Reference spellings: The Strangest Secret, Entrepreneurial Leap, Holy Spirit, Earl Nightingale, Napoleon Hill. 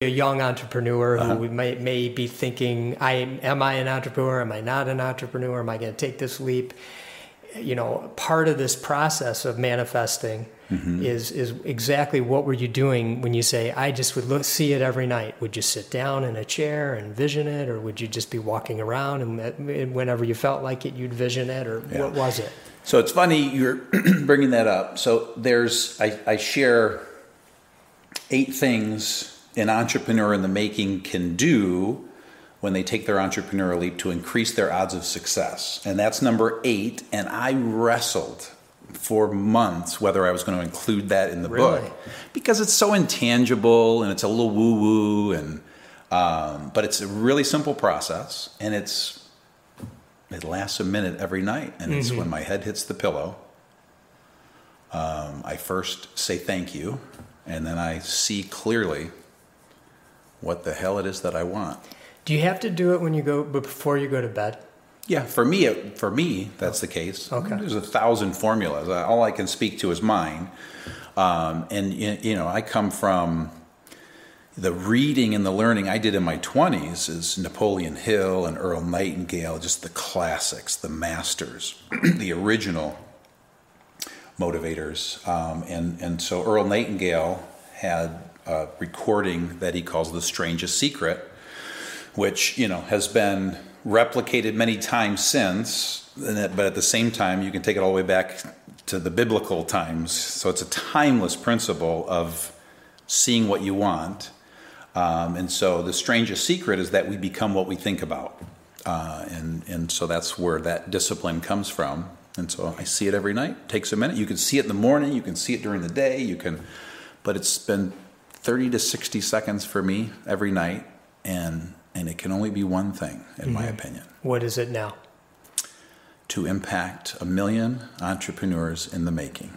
A young entrepreneur who may be thinking, am I an entrepreneur? Am I not an entrepreneur? Am I going to take this leap? You know, part of this process of manifesting is exactly what were you doing when you say, I just would see it every night. Would you sit down in a chair and vision it? Or would you just be walking around and whenever you felt like it, you'd vision it? Or what was it? So it's funny you're bringing that up. So there's, I share 8 things an entrepreneur in the making can do when they take their entrepreneurial leap to increase their odds of success. And that's number 8. And I wrestled for months whether I was going to include that in the book because it's so intangible and it's a little woo-woo. And but it's a really simple process, and it lasts a minute every night. And it's when my head hits the pillow, I first say thank you, and then I see clearly what the hell it is that I want. Do you have to do it when you go before you go to bed? Yeah, for me, that's the case. Okay. There's 1,000 formulas. All I can speak to is mine, and you know, I come from the reading and the learning I did in my 20s is Napoleon Hill and Earl Nightingale, just the classics, the masters, the original motivators, and so Earl Nightingale had a recording that he calls The Strangest Secret, which, you know, has been replicated many times since, but at the same time, you can take it all the way back to the biblical times. So it's a timeless principle of seeing what you want. And so the strangest secret is that we become what we think about. And so that's where that discipline comes from. And so I see it every night. It takes a minute. You can see it in the morning. You can see it during the day. But it's been 30 to 60 seconds for me every night, and it can only be one thing, in my opinion. What is it now? To impact 1 million entrepreneurs in the making.